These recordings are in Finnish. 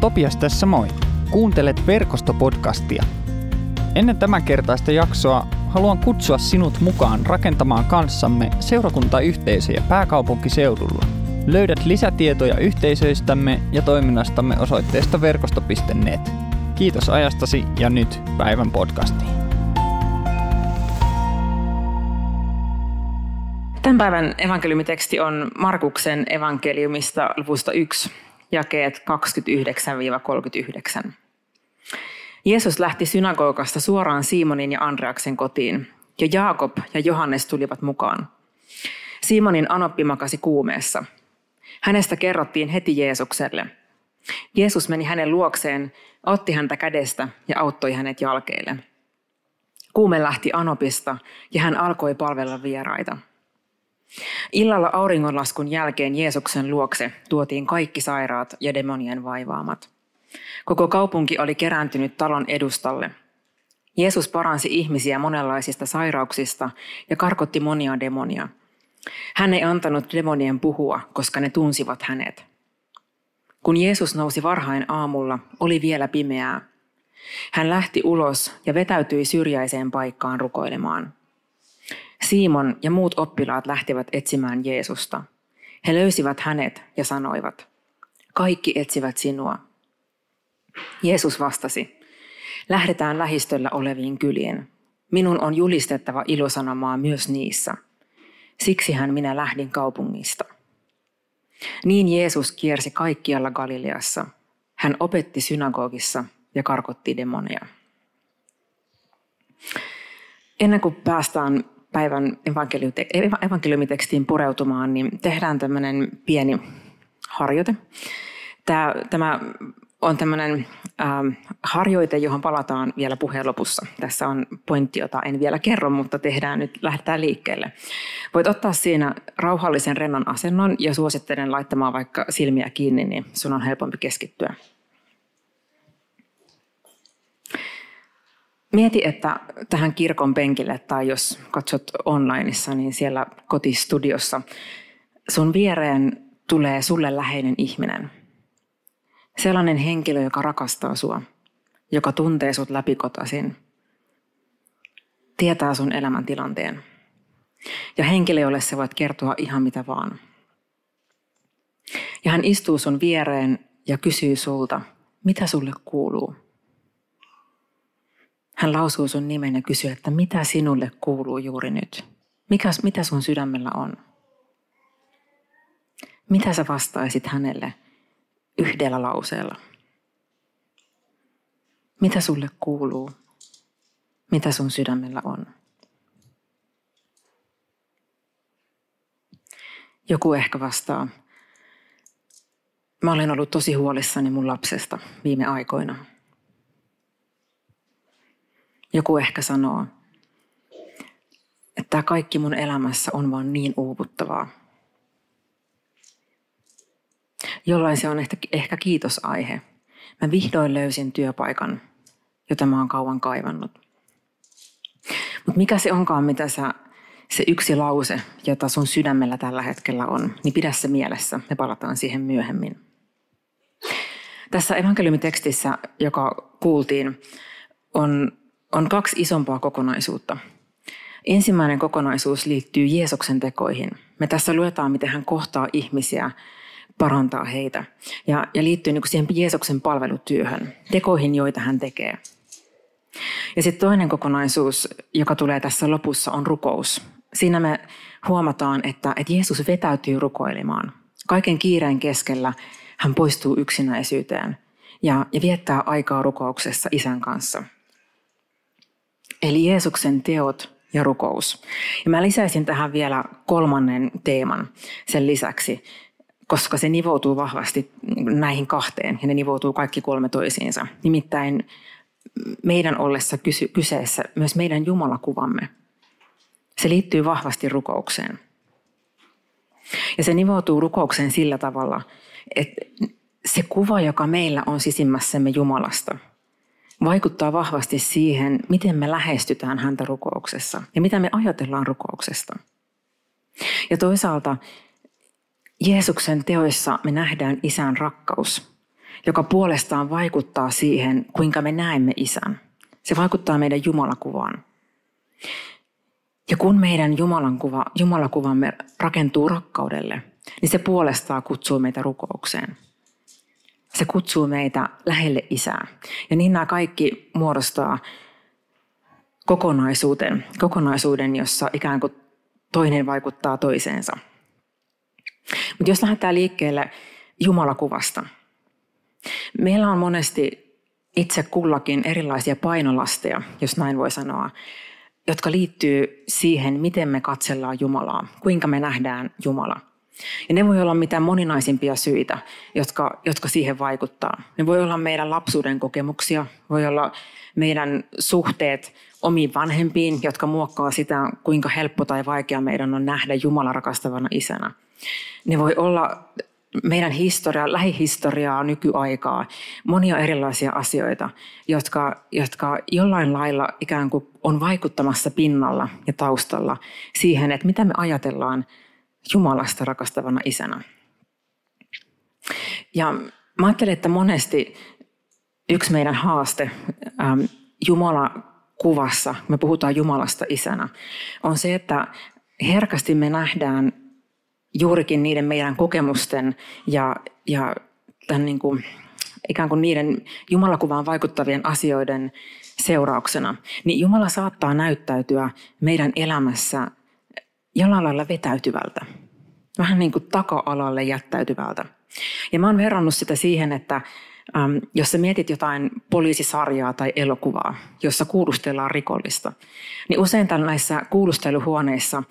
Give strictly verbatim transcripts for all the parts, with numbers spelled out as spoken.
Topias tässä moi. Kuuntelet Verkostopodcastia. Ennen tämänkertaista jaksoa haluan kutsua sinut mukaan rakentamaan kanssamme seurakuntayhteisöjä pääkaupunkiseudulla. Löydät lisätietoja yhteisöistämme ja toiminnastamme osoitteesta verkosto piste net. Kiitos ajastasi ja nyt päivän podcastiin. Tämän päivän evankeliumiteksti on Markuksen evankeliumista luvusta yksi, jakeet kaksikymmentäyhdeksän kolmekymmentäyhdeksän. Jeesus lähti synagogasta suoraan Simonin ja Andreaksen kotiin, ja Jaakob ja Johannes tulivat mukaan. Simonin anoppi makasi kuumeessa. Hänestä kerrottiin heti Jeesukselle. Jeesus meni hänen luokseen, otti häntä kädestä ja auttoi hänet jalkeille. Kuume lähti anopista ja hän alkoi palvella vieraita. Illalla auringonlaskun jälkeen Jeesuksen luokse tuotiin kaikki sairaat ja demonien vaivaamat. Koko kaupunki oli kerääntynyt talon edustalle. Jeesus paransi ihmisiä monenlaisista sairauksista ja karkotti monia demonia. Hän ei antanut demonien puhua, koska ne tunsivat hänet. Kun Jeesus nousi varhain aamulla, oli vielä pimeää. Hän lähti ulos ja vetäytyi syrjäiseen paikkaan rukoilemaan. Simon ja muut oppilaat lähtivät etsimään Jeesusta. He löysivät hänet ja sanoivat, kaikki etsivät sinua. Jeesus vastasi, lähdetään lähistöllä oleviin kyliin. Minun on julistettava ilosanomaa myös niissä. Siksihän minä lähdin kaupungista. Niin Jeesus kiersi kaikkialla Galileassa. Hän opetti synagogissa ja karkotti demoneja. Ennen kuin päästään päivän evankeliumitekstiin pureutumaan, niin tehdään tämmöinen pieni harjoite. Tämä, tämä on tämmöinen äh, harjoite, johon palataan vielä puheen lopussa. Tässä on pointti, jota en vielä kerro, mutta tehdään nyt, lähdetään liikkeelle. Voit ottaa siinä rauhallisen rennon asennon ja suosittelen laittamaan vaikka silmiä kiinni, niin sun on helpompi keskittyä. Mieti, että tähän kirkon penkille tai jos katsot onlineissa, niin siellä kotistudiossa sun viereen tulee sulle läheinen ihminen. Sellainen henkilö, joka rakastaa sua, joka tuntee sut läpikotaisin, tietää sun elämäntilanteen. Ja henkilö, jolle sä voit kertoa ihan mitä vaan. Ja hän istuu sun viereen ja kysyy sulta, mitä sulle kuuluu. Hän lausuu sun nimen ja kysyy, että mitä sinulle kuuluu juuri nyt? Mikäs, mitä sun sydämellä on? Mitä sä vastaisit hänelle yhdellä lauseella? Mitä sulle kuuluu? Mitä sun sydämellä on? Joku ehkä vastaa. Mä olen ollut tosi huolissani mun lapsesta viime aikoina. Joku ehkä sanoo, että tämä kaikki mun elämässä on vaan niin uuvuttavaa. Jollain se on ehkä kiitosaihe. Mä vihdoin löysin työpaikan, jota mä oon kauan kaivannut. Mutta mikä se onkaan, mitä sä, se yksi lause, jota sun sydämellä tällä hetkellä on, niin pidä se mielessä. Me palataan siihen myöhemmin. Tässä evankeliumitekstissä, joka kuultiin, on... On kaksi isompaa kokonaisuutta. Ensimmäinen kokonaisuus liittyy Jeesuksen tekoihin. Me tässä luetaan, miten hän kohtaa ihmisiä, parantaa heitä ja, ja liittyy niin kuin siihen Jeesuksen palvelutyöhön, tekoihin, joita hän tekee. Ja sitten toinen kokonaisuus, joka tulee tässä lopussa, on rukous. Siinä me huomataan, että, että Jeesus vetäytyy rukoilemaan. Kaiken kiireen keskellä hän poistuu yksinäisyyteen ja, ja viettää aikaa rukouksessa Isän kanssa. Eli Jeesuksen teot ja rukous. Ja mä lisäisin tähän vielä kolmannen teeman sen lisäksi, koska se nivoutuu vahvasti näihin kahteen ja ne nivoutuu kaikki kolme toisiinsa. Nimittäin meidän ollessa kyseessä myös meidän jumalakuvamme. Se liittyy vahvasti rukoukseen. Ja se nivoutuu rukoukseen sillä tavalla, että se kuva, joka meillä on sisimmässämme Jumalasta, vaikuttaa vahvasti siihen, miten me lähestytään häntä rukouksessa ja mitä me ajatellaan rukouksesta. Ja toisaalta Jeesuksen teoissa me nähdään Isän rakkaus. joka puolestaan vaikuttaa siihen, kuinka me näemme Isän. Se vaikuttaa meidän Jumalakuvaan. Ja kun meidän Jumalankuva, Jumalakuvamme rakentuu rakkaudelle, niin se puolestaan kutsuu meitä rukoukseen. Se kutsuu meitä lähelle Isää. Ja niin nämä kaikki muodostaa kokonaisuuden, kokonaisuuden jossa ikään kuin toinen vaikuttaa toiseensa. Mutta jos lähdetään liikkeelle Jumalakuvasta. Meillä on monesti itse kullakin erilaisia painolasteja, jos näin voi sanoa, jotka liittyy siihen, miten me katsellaan Jumalaa, kuinka me nähdään Jumala. Ja ne voi olla mitä moninaisimpia syitä, jotka, jotka siihen vaikuttaa. Ne voi olla meidän lapsuuden kokemuksia, voi olla meidän suhteet omiin vanhempiin, jotka muokkaa sitä, kuinka helppo tai vaikea meidän on nähdä Jumala rakastavana Isänä. Ne voi olla meidän historiaa, lähihistoriaa, nykyaikaa, monia erilaisia asioita, jotka, jotka jollain lailla ikään kuin on vaikuttamassa pinnalla ja taustalla siihen, että mitä me ajatellaan Jumalasta rakastavana Isänä. Ja mä ajattelen, että monesti yksi meidän haaste ähm, Jumala-kuvassa, me puhutaan Jumalasta Isänä, on se, että herkästi me nähdään juurikin niiden meidän kokemusten ja, ja tämän niin kuin, ikään kuin niiden Jumalakuvaan vaikuttavien asioiden seurauksena, niin Jumala saattaa näyttäytyä meidän elämässä jollain lailla vetäytyvältä, vähän niin kuin taka-alalle jättäytyvältä. Ja mä oon verrannut sitä siihen, että ähm, jos sä mietit jotain poliisisarjaa tai elokuvaa, jossa kuulustellaan rikollista, niin usein tällaisissa kuulusteluhuoneissa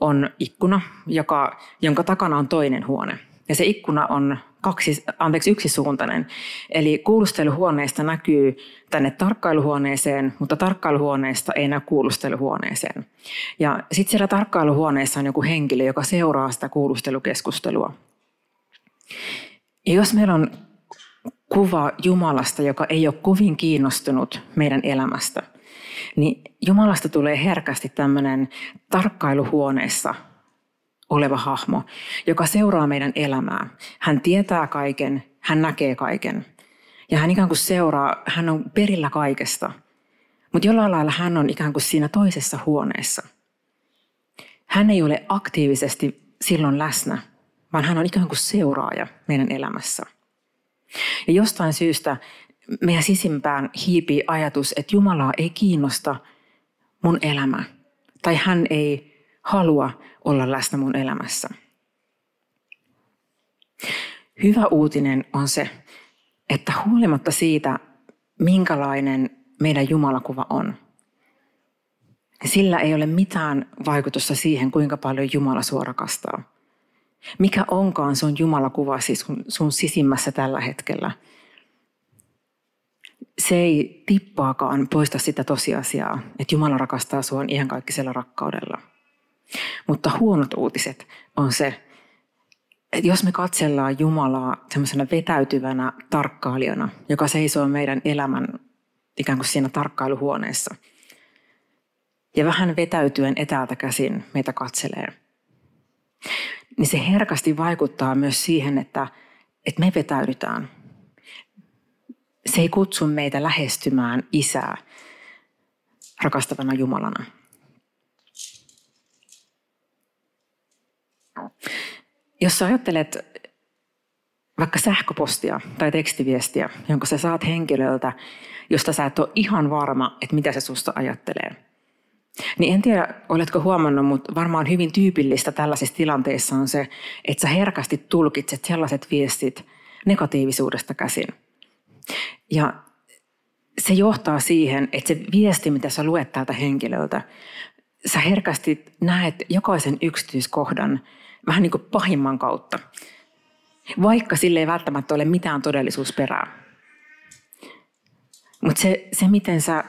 on ikkuna, joka, jonka takana on toinen huone. Ja se ikkuna on kaksi, anteeksi, yksisuuntainen. Eli kuulusteluhuoneesta näkyy tänne tarkkailuhuoneeseen, mutta tarkkailuhuoneesta ei näy kuulusteluhuoneeseen. Ja sitten siellä tarkkailuhuoneessa on joku henkilö, joka seuraa sitä kuulustelukeskustelua. Ja jos meillä on kuva Jumalasta, joka ei ole kovin kiinnostunut meidän elämästä, niin Jumalasta tulee herkästi tämmöinen tarkkailuhuoneessa oleva hahmo, joka seuraa meidän elämää. Hän tietää kaiken, hän näkee kaiken ja hän ikään kuin seuraa, hän on perillä kaikesta, mutta jollain lailla hän on ikään kuin siinä toisessa huoneessa. Hän ei ole aktiivisesti silloin läsnä, vaan hän on ikään kuin seuraaja meidän elämässä. Ja jostain syystä meidän sisimpään hiipii ajatus, että Jumalaa ei kiinnosta mun elämä tai hän ei halua olla läsnä mun elämässä. Hyvä uutinen on se, että huolimatta siitä, minkälainen meidän Jumalakuva on, sillä ei ole mitään vaikutusta siihen, kuinka paljon Jumala sua rakastaa. Mikä onkaan sun Jumalakuva siis sun sisimmässä tällä hetkellä? Se ei tippaakaan poista sitä tosiasiaa, että Jumala rakastaa sua iankaikkisella rakkaudella. Mutta huonot uutiset on se, että jos me katsellaan Jumalaa semmoisena vetäytyvänä tarkkailijana, joka seisoo meidän elämän ikään kuin siinä tarkkailuhuoneessa, ja vähän vetäytyen etäältä käsin meitä katselee, niin se herkästi vaikuttaa myös siihen, että, että me vetäydytään. Se ei kutsu meitä lähestymään Isää rakastavana Jumalana. Jos sä ajattelet vaikka sähköpostia tai tekstiviestiä, jonka sä saat henkilöltä, josta sä et ole ihan varma, että mitä se susta ajattelee, niin en tiedä, oletko huomannut, mutta varmaan hyvin tyypillistä tällaisissa tilanteissa on se, että sä herkästi tulkitset sellaiset viestit negatiivisuudesta käsin. Ja se johtaa siihen, että se viesti, mitä sä luet tältä henkilöltä, sä herkästi näet jokaisen yksityiskohdan vähän niin kuin pahimman kautta, vaikka sille ei välttämättä ole mitään todellisuusperää. Mutta se, se, miten sä,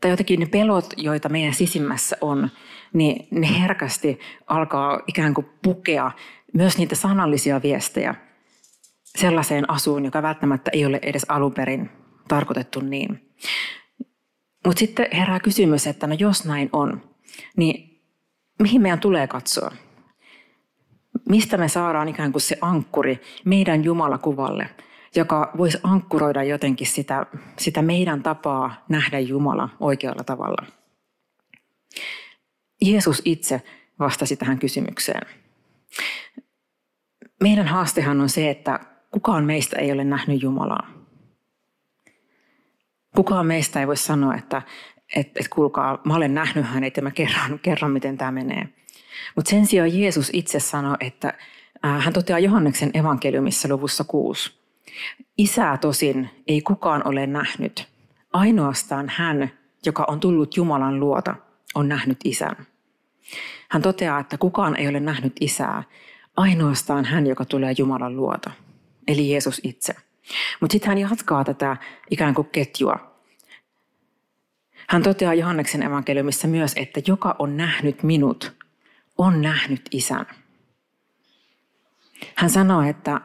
tai jotenkin ne pelot, joita meidän sisimmässä on, niin ne herkästi alkaa ikään kuin pukea myös niitä sanallisia viestejä sellaiseen asuun, joka välttämättä ei ole edes alun perin tarkoitettu niin. Mutta sitten herää kysymys, että no jos näin on, niin mihin meidän tulee katsoa? Mistä me saadaan ikään kuin se ankkuri meidän Jumalakuvalle, joka voisi ankkuroida jotenkin sitä, sitä meidän tapaa nähdä Jumala oikealla tavalla. Jeesus itse vastasi tähän kysymykseen. Meidän haastehan on se, että kukaan meistä ei ole nähnyt Jumalaa. Kukaan meistä ei voi sanoa, että, että, että kuulkaa, mä olen nähnyt hänet ja mä kerron, kerron miten tämä menee. Mutta sen sijaan Jeesus itse sanoi, että äh, hän toteaa Johanneksen evankeliumissa luvussa kuusi. Isää tosin ei kukaan ole nähnyt. Ainoastaan hän, joka on tullut Jumalan luota, on nähnyt isän. Hän toteaa, että kukaan ei ole nähnyt isää. Ainoastaan hän, joka tulee Jumalan luota, eli Jeesus itse. Mutta sitten hän jatkaa tätä ikään kuin ketjua. Hän toteaa Johanneksen evankeliumissa myös, että joka on nähnyt minut, on nähnyt isän. Hän sanoo, että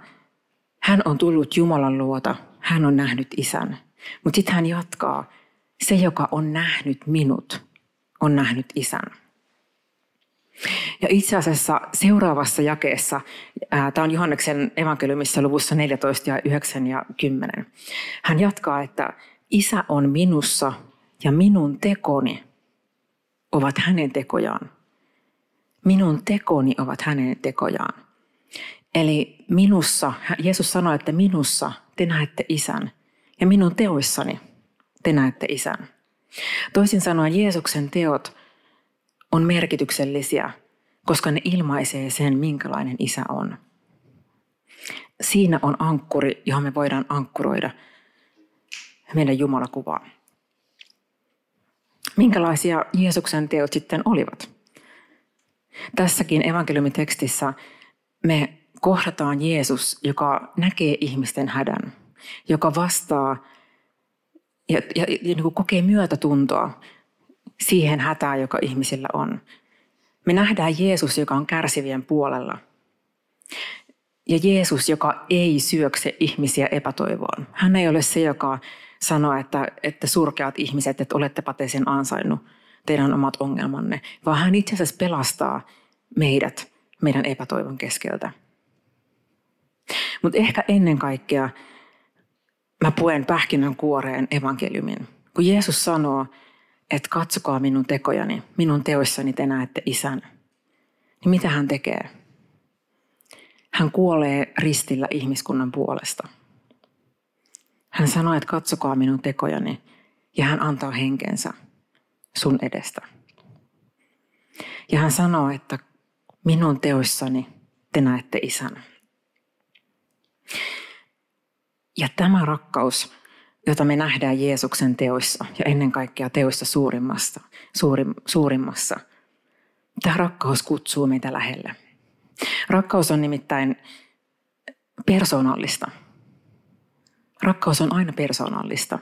hän on tullut Jumalan luota, hän on nähnyt isän. Mutta sitten hän jatkaa, se joka on nähnyt minut, on nähnyt isän. Ja itse asiassa seuraavassa jakeessa, ää, tämä on Johanneksen evankeliumissa luvussa neljätoista ja yhdeksän ja kymmenen. Hän jatkaa, että isä on minussa ja minun tekoni ovat hänen tekojaan. Minun tekoni ovat hänen tekojaan. Eli minussa, Jeesus sanoi, että minussa te näette isän ja minun teoissani te näette isän. Toisin sanoen Jeesuksen teot on merkityksellisiä, koska ne ilmaisee sen, minkälainen isä on. Siinä on ankkuri, johon me voidaan ankkuroida meidän Jumalakuvaa. Minkälaisia Jeesuksen teot sitten olivat? Tässäkin evankeliumitekstissä me kohdataan Jeesus, joka näkee ihmisten hädän, joka vastaa ja, ja, ja niin kuin kokee myötätuntoa siihen hätään, joka ihmisillä on. Me nähdään Jeesus, joka on kärsivien puolella. Ja Jeesus, joka ei syökse ihmisiä epätoivoon. Hän ei ole se, joka sanoo, että, että surkeat ihmiset, että olettepa te sen ansainnut teidän omat ongelmanne. Vaan hän itse asiassa pelastaa meidät, meidän epätoivon keskeltä. Mutta ehkä ennen kaikkea mä puen pähkinän kuoreen evankeliumin. Kun Jeesus sanoo, että katsokaa minun tekojani, minun teoissani te näette isän. Niin mitä hän tekee? Hän kuolee ristillä ihmiskunnan puolesta. Hän sanoo, että katsokaa minun tekojani ja hän antaa henkensä sun edestä. Ja hän sanoo, että minun teoissani te näette isän. Ja tämä rakkaus, jota me nähdään Jeesuksen teoissa ja ennen kaikkea teoissa suurimmassa. Suurim, suurimmassa. Tämä rakkaus kutsuu meitä lähelle. Rakkaus on nimittäin persoonallista. Rakkaus on aina persoonallista.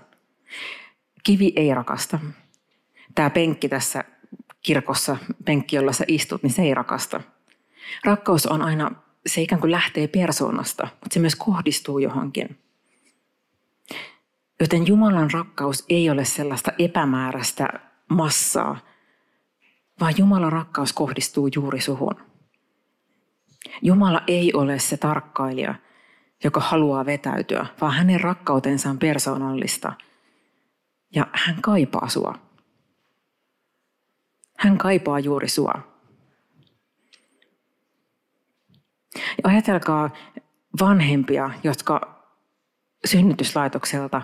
Kivi ei rakasta. Tämä penkki tässä kirkossa, penkki jolla sä istut, niin se ei rakasta. Rakkaus on aina, se ikään kuin lähtee persoonasta, mutta se myös kohdistuu johonkin. Joten Jumalan rakkaus ei ole sellaista epämääräistä massaa, vaan Jumalan rakkaus kohdistuu juuri suhun. Jumala ei ole se tarkkailija, joka haluaa vetäytyä, vaan hänen rakkautensa on persoonallista ja hän kaipaa sua. Hän kaipaa juuri sua. Ja ajatelkaa vanhempia, jotka synnytyslaitokselta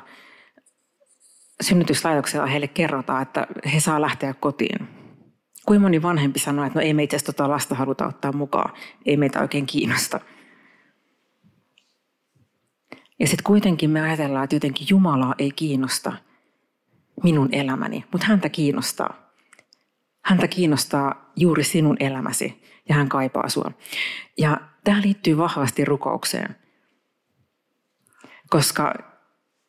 Synnytyslaitoksella heille kerrotaan, että he saa lähteä kotiin. Kuinka moni vanhempi sanoo, että no ei me itse asiassa tota lasta haluta ottaa mukaan, ei meitä oikein kiinnosta. Ja sitten kuitenkin me ajatellaan, että jotenkin Jumalaa ei kiinnosta minun elämäni, mutta häntä kiinnostaa. Häntä kiinnostaa juuri sinun elämäsi ja hän kaipaa sinua. Ja tämä liittyy vahvasti rukoukseen, koska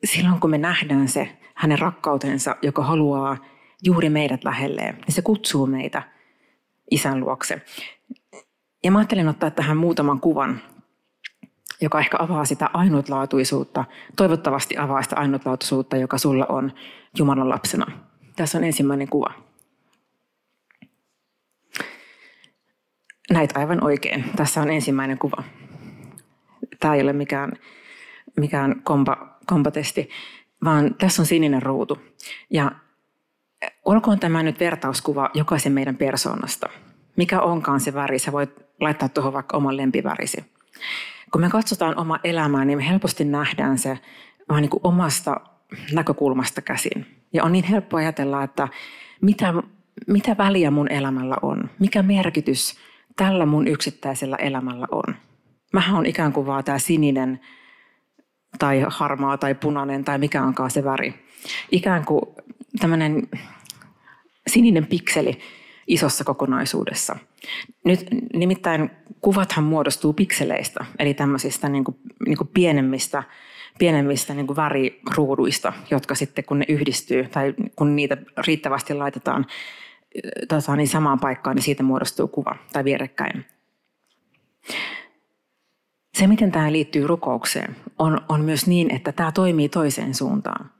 silloin kun me nähdään se, hänen rakkautensa, joka haluaa juuri meidät lähelleen, niin se kutsuu meitä isän luokse. Ja mä ajattelin ottaa tähän muutaman kuvan, joka ehkä avaa sitä ainutlaatuisuutta, toivottavasti avaa sitä ainutlaatuisuutta, joka sulla on Jumalan lapsena. Tässä on ensimmäinen kuva. Näit aivan oikein. Tässä on ensimmäinen kuva. Tämä ei ole mikään mikään kompa, kompatesti, vaan tässä on sininen ruutu. Ja olkoon tämä nyt vertauskuva jokaisen meidän persoonasta. Mikä onkaan se väri, sä voit laittaa tuohon vaikka oman lempivärisi. Kun me katsotaan omaa elämää, niin me helposti nähdään se vaan niin kuin omasta näkökulmasta käsin. Ja on niin helppo ajatella, että mitä, mitä väliä mun elämällä on, mikä merkitys tällä mun yksittäisellä elämällä on. Mähän on ikään kuin vaan tämä sininen tai harmaa tai punainen tai mikä onkaan se väri. Ikään kuin tämmöinen sininen pikseli isossa kokonaisuudessa. Nyt nimittäin kuvathan muodostuu pikseleistä, eli tämmöisistä niin kuin, niin kuin pienemmistä, pienemmistä niin kuin väriruuduista, jotka sitten kun ne yhdistyy tai kun niitä riittävästi laitetaan tota, niin samaan paikkaan, niin siitä muodostuu kuva tai vierekkäin. Se, miten tämä liittyy rukoukseen, on, on myös niin, että tämä toimii toiseen suuntaan.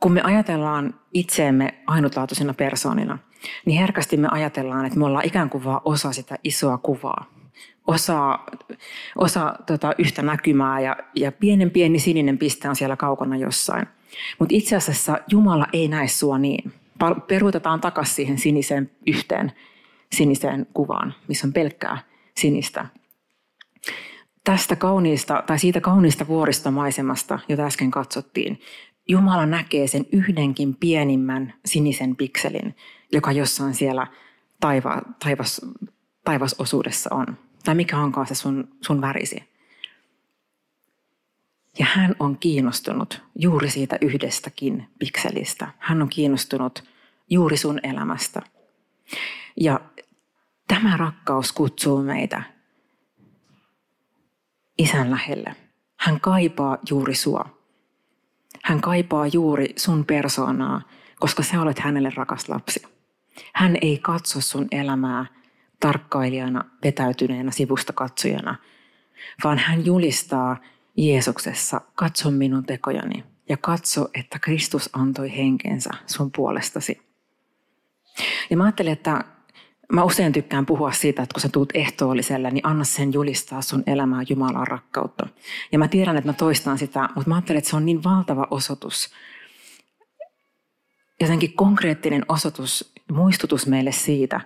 Kun me ajatellaan itseemme ainutlaatuisena persoonina, niin herkästi me ajatellaan, että me ollaan ikään kuin vaan osa sitä isoa kuvaa, osa, osa tota, yhtä näkymää ja, ja pienen pieni sininen piste on siellä kaukana jossain. Mutta itse asiassa Jumala ei näe sua niin. Peruutetaan takaisin siihen siniseen yhteen siniseen kuvaan, missä on pelkkää sinistä. Tästä kauniista tai siitä kauniista vuoristomaisemasta, jota äsken katsottiin, Jumala näkee sen yhdenkin pienimmän sinisen pikselin, joka jossain siellä taiva, taivas, taivasosuudessa on. Tai mikä onkaan se sun, sun värisi. Ja hän on kiinnostunut juuri siitä yhdestäkin pikselistä. Hän on kiinnostunut juuri sun elämästä. Ja tämä rakkaus kutsuu meitä Isän lähelle. Hän kaipaa juuri sua. Hän kaipaa juuri sun persoonaa, koska sä olet hänelle rakas lapsi. Hän ei katso sun elämää tarkkailijana, vetäytyneenä, sivusta katsojana, vaan hän julistaa Jeesuksessa, katso minun tekojani ja katso, että Kristus antoi henkensä sun puolestasi. Ja mä ajattelin, että mä usein tykkään puhua siitä, että kun sä tuut ehtoolliselle, niin anna sen julistaa sun elämää Jumalan rakkautta. Ja mä tiedän, että mä toistan sitä, mutta mä ajattelen, että se on niin valtava osoitus. Jotenkin konkreettinen osoitus, muistutus meille siitä,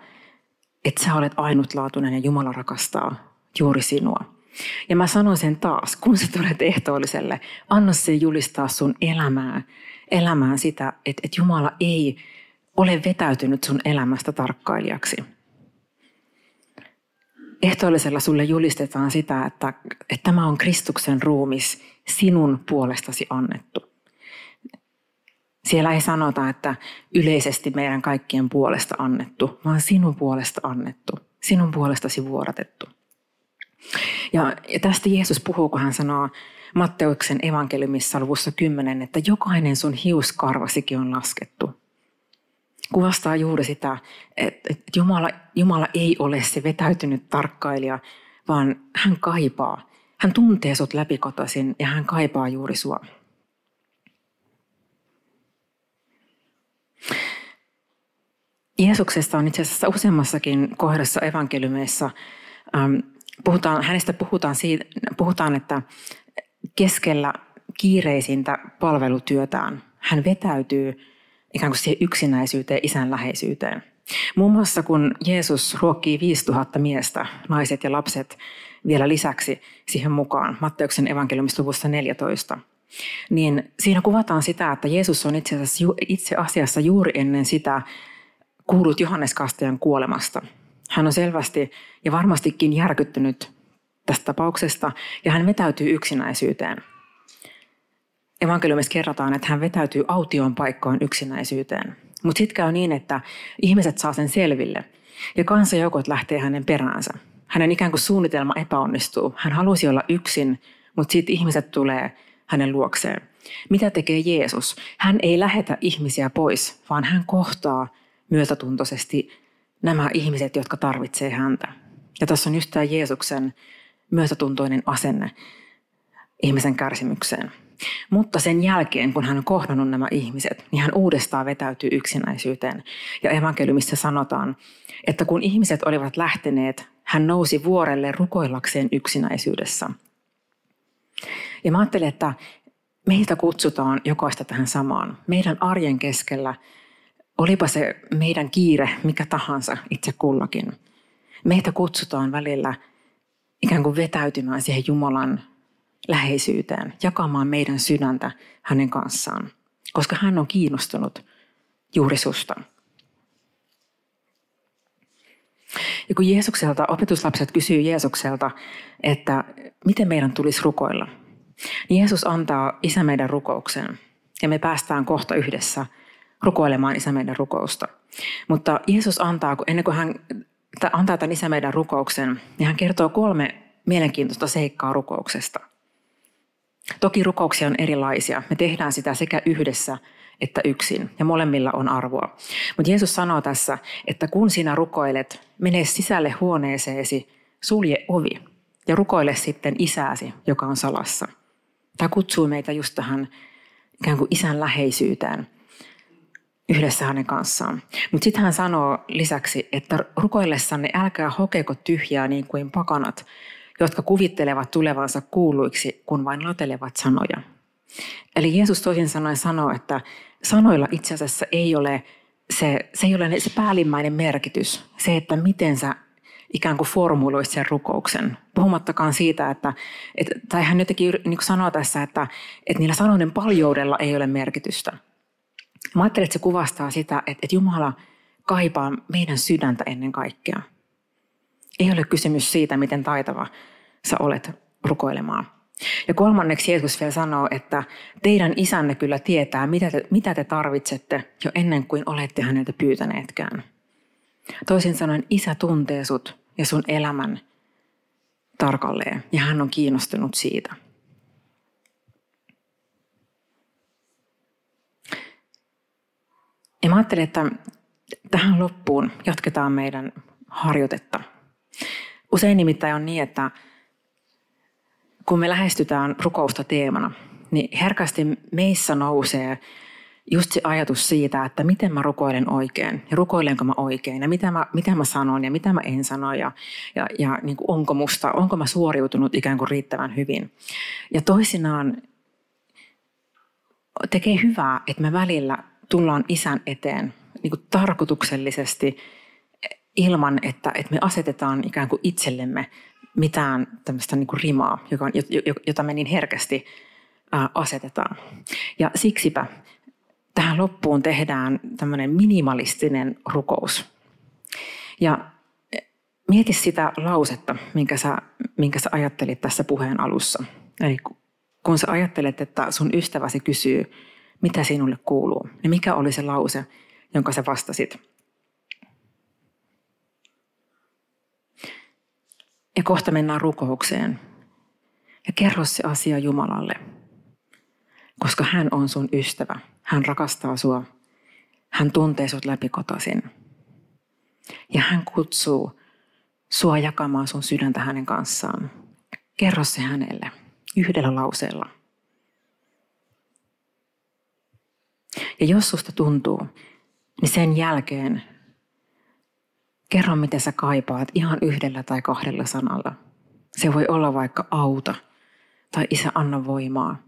että sä olet ainutlaatuinen ja Jumala rakastaa juuri sinua. Ja mä sanon sen taas, kun sä tulet ehtoolliselle, anna sen julistaa sun elämää, elämään sitä, että, että Jumala ei ole vetäytynyt sun elämästä tarkkailijaksi. Ehtoollisella sulle julistetaan sitä, että, että tämä on Kristuksen ruumis sinun puolestasi annettu. Siellä ei sanota, että yleisesti meidän kaikkien puolesta annettu, vaan sinun puolesta annettu, sinun puolestasi vuodatettu. Ja, ja tästä Jeesus puhuu, kun hän sanoo Matteuksen evankeliumissa luvussa kymmenen, että jokainen sun hiuskarvasikin on laskettu. Kuvastaa juuri sitä, että Jumala, Jumala ei ole se vetäytynyt tarkkailija, vaan hän kaipaa. Hän tuntee sut läpikotaisin ja hän kaipaa juuri sua. Jeesuksesta on itse asiassa useammassakin kohdassa evankeliumeissa. Ähm, puhutaan, hänestä puhutaan, siitä, puhutaan, että keskellä kiireisintä palvelutyötään hän vetäytyy ikään kuin siihen yksinäisyyteen, Isän läheisyyteen. Muun muassa kun Jeesus ruokkii viisituhatta miestä, naiset ja lapset vielä lisäksi siihen mukaan, Matteuksen evankeliumissa luvussa neljätoista, niin siinä kuvataan sitä, että Jeesus on itse asiassa, itse asiassa juuri ennen sitä kuullut Johannes Kastajan kuolemasta. Hän on selvästi ja varmastikin järkyttynyt tästä tapauksesta ja hän vetäytyy yksinäisyyteen. Evankeliumissa kerrotaan, että hän vetäytyy autioon paikkaan yksinäisyyteen. Mutta sitten käy niin, että ihmiset saa sen selville ja kansajoukot lähtee hänen peräänsä. Hänen ikään kuin suunnitelma epäonnistuu. Hän halusi olla yksin, mutta sitten ihmiset tulee hänen luokseen. Mitä tekee Jeesus? Hän ei lähetä ihmisiä pois, vaan hän kohtaa myötätuntoisesti nämä ihmiset, jotka tarvitsee häntä. Ja tässä on just tämä Jeesuksen myötätuntoinen asenne ihmisen kärsimykseen. Mutta sen jälkeen, kun hän on kohdannut nämä ihmiset, niin hän uudestaan vetäytyy yksinäisyyteen. Ja evankeliumissa sanotaan, että kun ihmiset olivat lähteneet, hän nousi vuorelle rukoillakseen yksinäisyydessä. Ja mä ajattelen, että meitä kutsutaan jokaista tähän samaan. Meidän arjen keskellä, olipa se meidän kiire mikä tahansa itse kullakin, meitä kutsutaan välillä ikään kuin vetäytymään siihen Jumalan läheisyyteen, jakamaan meidän sydäntä hänen kanssaan, koska hän on kiinnostunut juuri susta. Ja kun Jeesukselta, opetuslapset kysyy Jeesukselta, että miten meidän tulisi rukoilla, niin Jeesus antaa Isä meidän rukouksen ja me päästään kohta yhdessä rukoilemaan Isä meidän rukousta. Mutta Jeesus antaa, ennen kuin hän antaa tämän Isä meidän rukouksen, niin hän kertoo kolme mielenkiintoista seikkaa rukouksesta. Toki rukouksia on erilaisia. Me tehdään sitä sekä yhdessä että yksin, ja molemmilla on arvoa. Mutta Jeesus sanoo tässä, että kun sinä rukoilet, mene sisälle huoneeseesi, sulje ovi ja rukoile sitten Isääsi, joka on salassa. Tämä kutsuu meitä just tähän ikään kuin Isän läheisyyteen yhdessä hänen kanssaan. Mutta sitten hän sanoo lisäksi, että rukoillessanne älkää hokeko tyhjää niin kuin pakanat, jotka kuvittelevat tulevansa kuuluiksi, kun vain latelevat sanoja. Eli Jeesus toisin sanoen sanoo, että sanoilla itse asiassa ei ole se, se, ei ole se päällimmäinen merkitys, se, että miten sä ikään kuin formuloit sen rukouksen. Puhumattakaan siitä, että, et, tai hän jotenkin niin sanoo tässä, että, että niillä sanoiden paljoudella ei ole merkitystä. Mä ajattelen, että se kuvastaa sitä, että, että Jumala kaipaa meidän sydäntä ennen kaikkea. Ei ole kysymys siitä, miten taitava sä olet rukoilemaan. Ja kolmanneksi Jeesus vielä sanoo, että teidän Isänne kyllä tietää, mitä te, mitä te tarvitsette jo ennen kuin olette häneltä pyytäneetkään. Toisin sanoen, Isä tuntee sut ja sun elämän tarkalleen, ja hän on kiinnostunut siitä. Ja mä ajattelin, että tähän loppuun jatketaan meidän harjoitetta. Usein nimittäin on niin, että kun me lähestytään rukousta teemana, niin herkästi meissä nousee just se ajatus siitä, että miten mä rukoilen oikein ja rukoilenko mä oikein ja mitä mä, mitä mä sanon ja mitä mä en sano ja, ja, ja niin kuin onko musta, onko mä suoriutunut ikään kuin riittävän hyvin. Ja toisinaan tekee hyvää, että me välillä tullaan Isän eteen niin kuin tarkoituksellisesti ilman, että, että me asetetaan ikään kuin itsellemme mitään tämmöistä niin kuin rimaa, joka, jota me niin herkästi ää, asetetaan. Ja siksipä tähän loppuun tehdään tämmöinen minimalistinen rukous. Ja mieti sitä lausetta, minkä sä, minkä sä ajattelit tässä puheen alussa. Eli kun sä ajattelet, että sun ystäväsi kysyy, mitä sinulle kuuluu, niin mikä oli se lause, jonka sä vastasit? Ja kohta mennään rukoukseen. Ja kerro se asia Jumalalle, koska hän on sun ystävä. Hän rakastaa sua. Hän tuntee sut läpikotaisin. Ja hän kutsuu sua jakamaan sun sydäntä hänen kanssaan. Kerro se hänelle yhdellä lauseella. Ja jos susta tuntuu, niin sen jälkeen kerro, mitä sä kaipaat ihan yhdellä tai kahdella sanalla. Se voi olla vaikka auta tai Isä anna voimaa.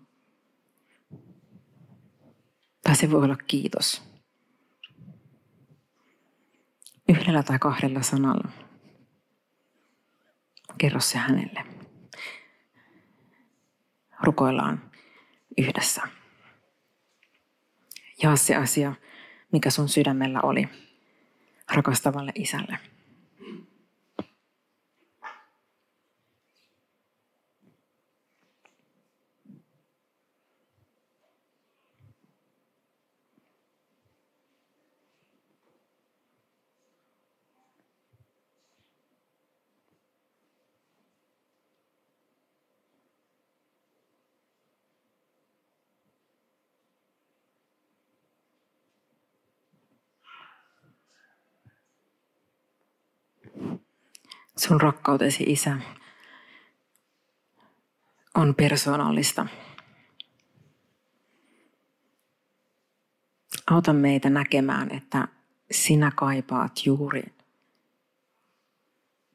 Tai se voi olla kiitos. Yhdellä tai kahdella sanalla. Kerro se hänelle. Rukoillaan yhdessä. Jaa se asia, mikä sun sydämellä oli, rakastavalle Isälle. Sun rakkautesi, Isä, on persoonallista. Auta meitä näkemään, että sinä kaipaat juuri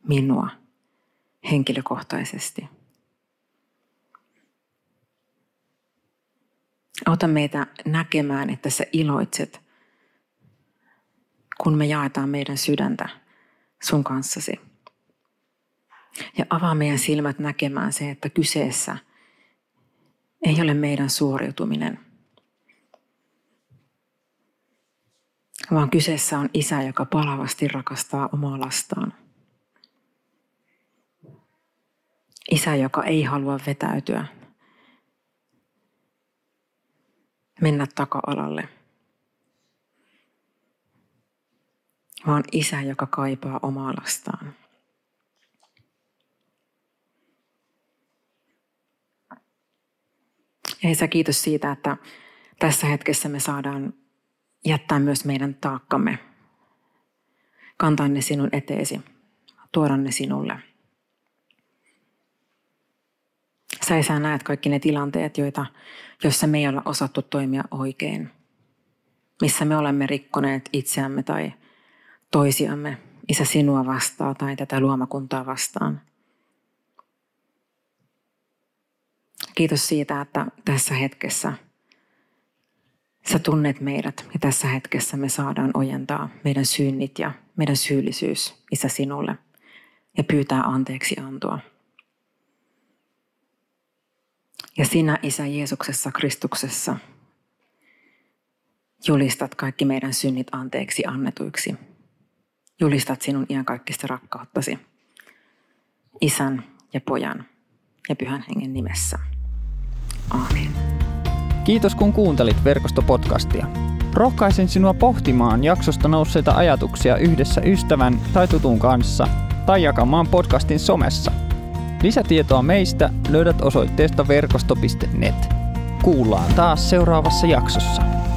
minua henkilökohtaisesti. Auta meitä näkemään, että sä iloitset, kun me jaetaan meidän sydäntä sun kanssasi. Ja avaa meidän silmät näkemään se, että kyseessä ei ole meidän suoriutuminen, vaan kyseessä on isä, joka palavasti rakastaa omaa lastaan. Isä, joka ei halua vetäytyä, mennä taka-alalle, vaan isä, joka kaipaa omaa lastaan. Ja Isä, kiitos siitä, että tässä hetkessä me saadaan jättää myös meidän taakkamme, kantaa ne sinun eteesi, tuoda ne sinulle. Sä, Isä, näet kaikki ne tilanteet, joita, joissa me ei olla osattu toimia oikein, missä me olemme rikkoneet itseämme tai toisiamme, Isä, sinua vastaan tai tätä luomakuntaa vastaan. Kiitos siitä, että tässä hetkessä sä tunnet meidät ja tässä hetkessä me saadaan ojentaa meidän synnit ja meidän syyllisyys, Isä, sinulle ja pyytää anteeksi antoa. Ja sinä, Isä, Jeesuksessa, Kristuksessa julistat kaikki meidän synnit anteeksi annetuiksi. Julistat sinun iankaikkista rakkauttasi Isän ja Pojan ja Pyhän Hengen nimessä. Aamen. Kiitos kun kuuntelit Verkostopodcastia. Rohkaisen sinua pohtimaan jaksosta nousseita ajatuksia yhdessä ystävän tai tutun kanssa tai jakamaan podcastin somessa. Lisätietoa meistä löydät osoitteesta verkosto piste net. Kuullaan taas seuraavassa jaksossa.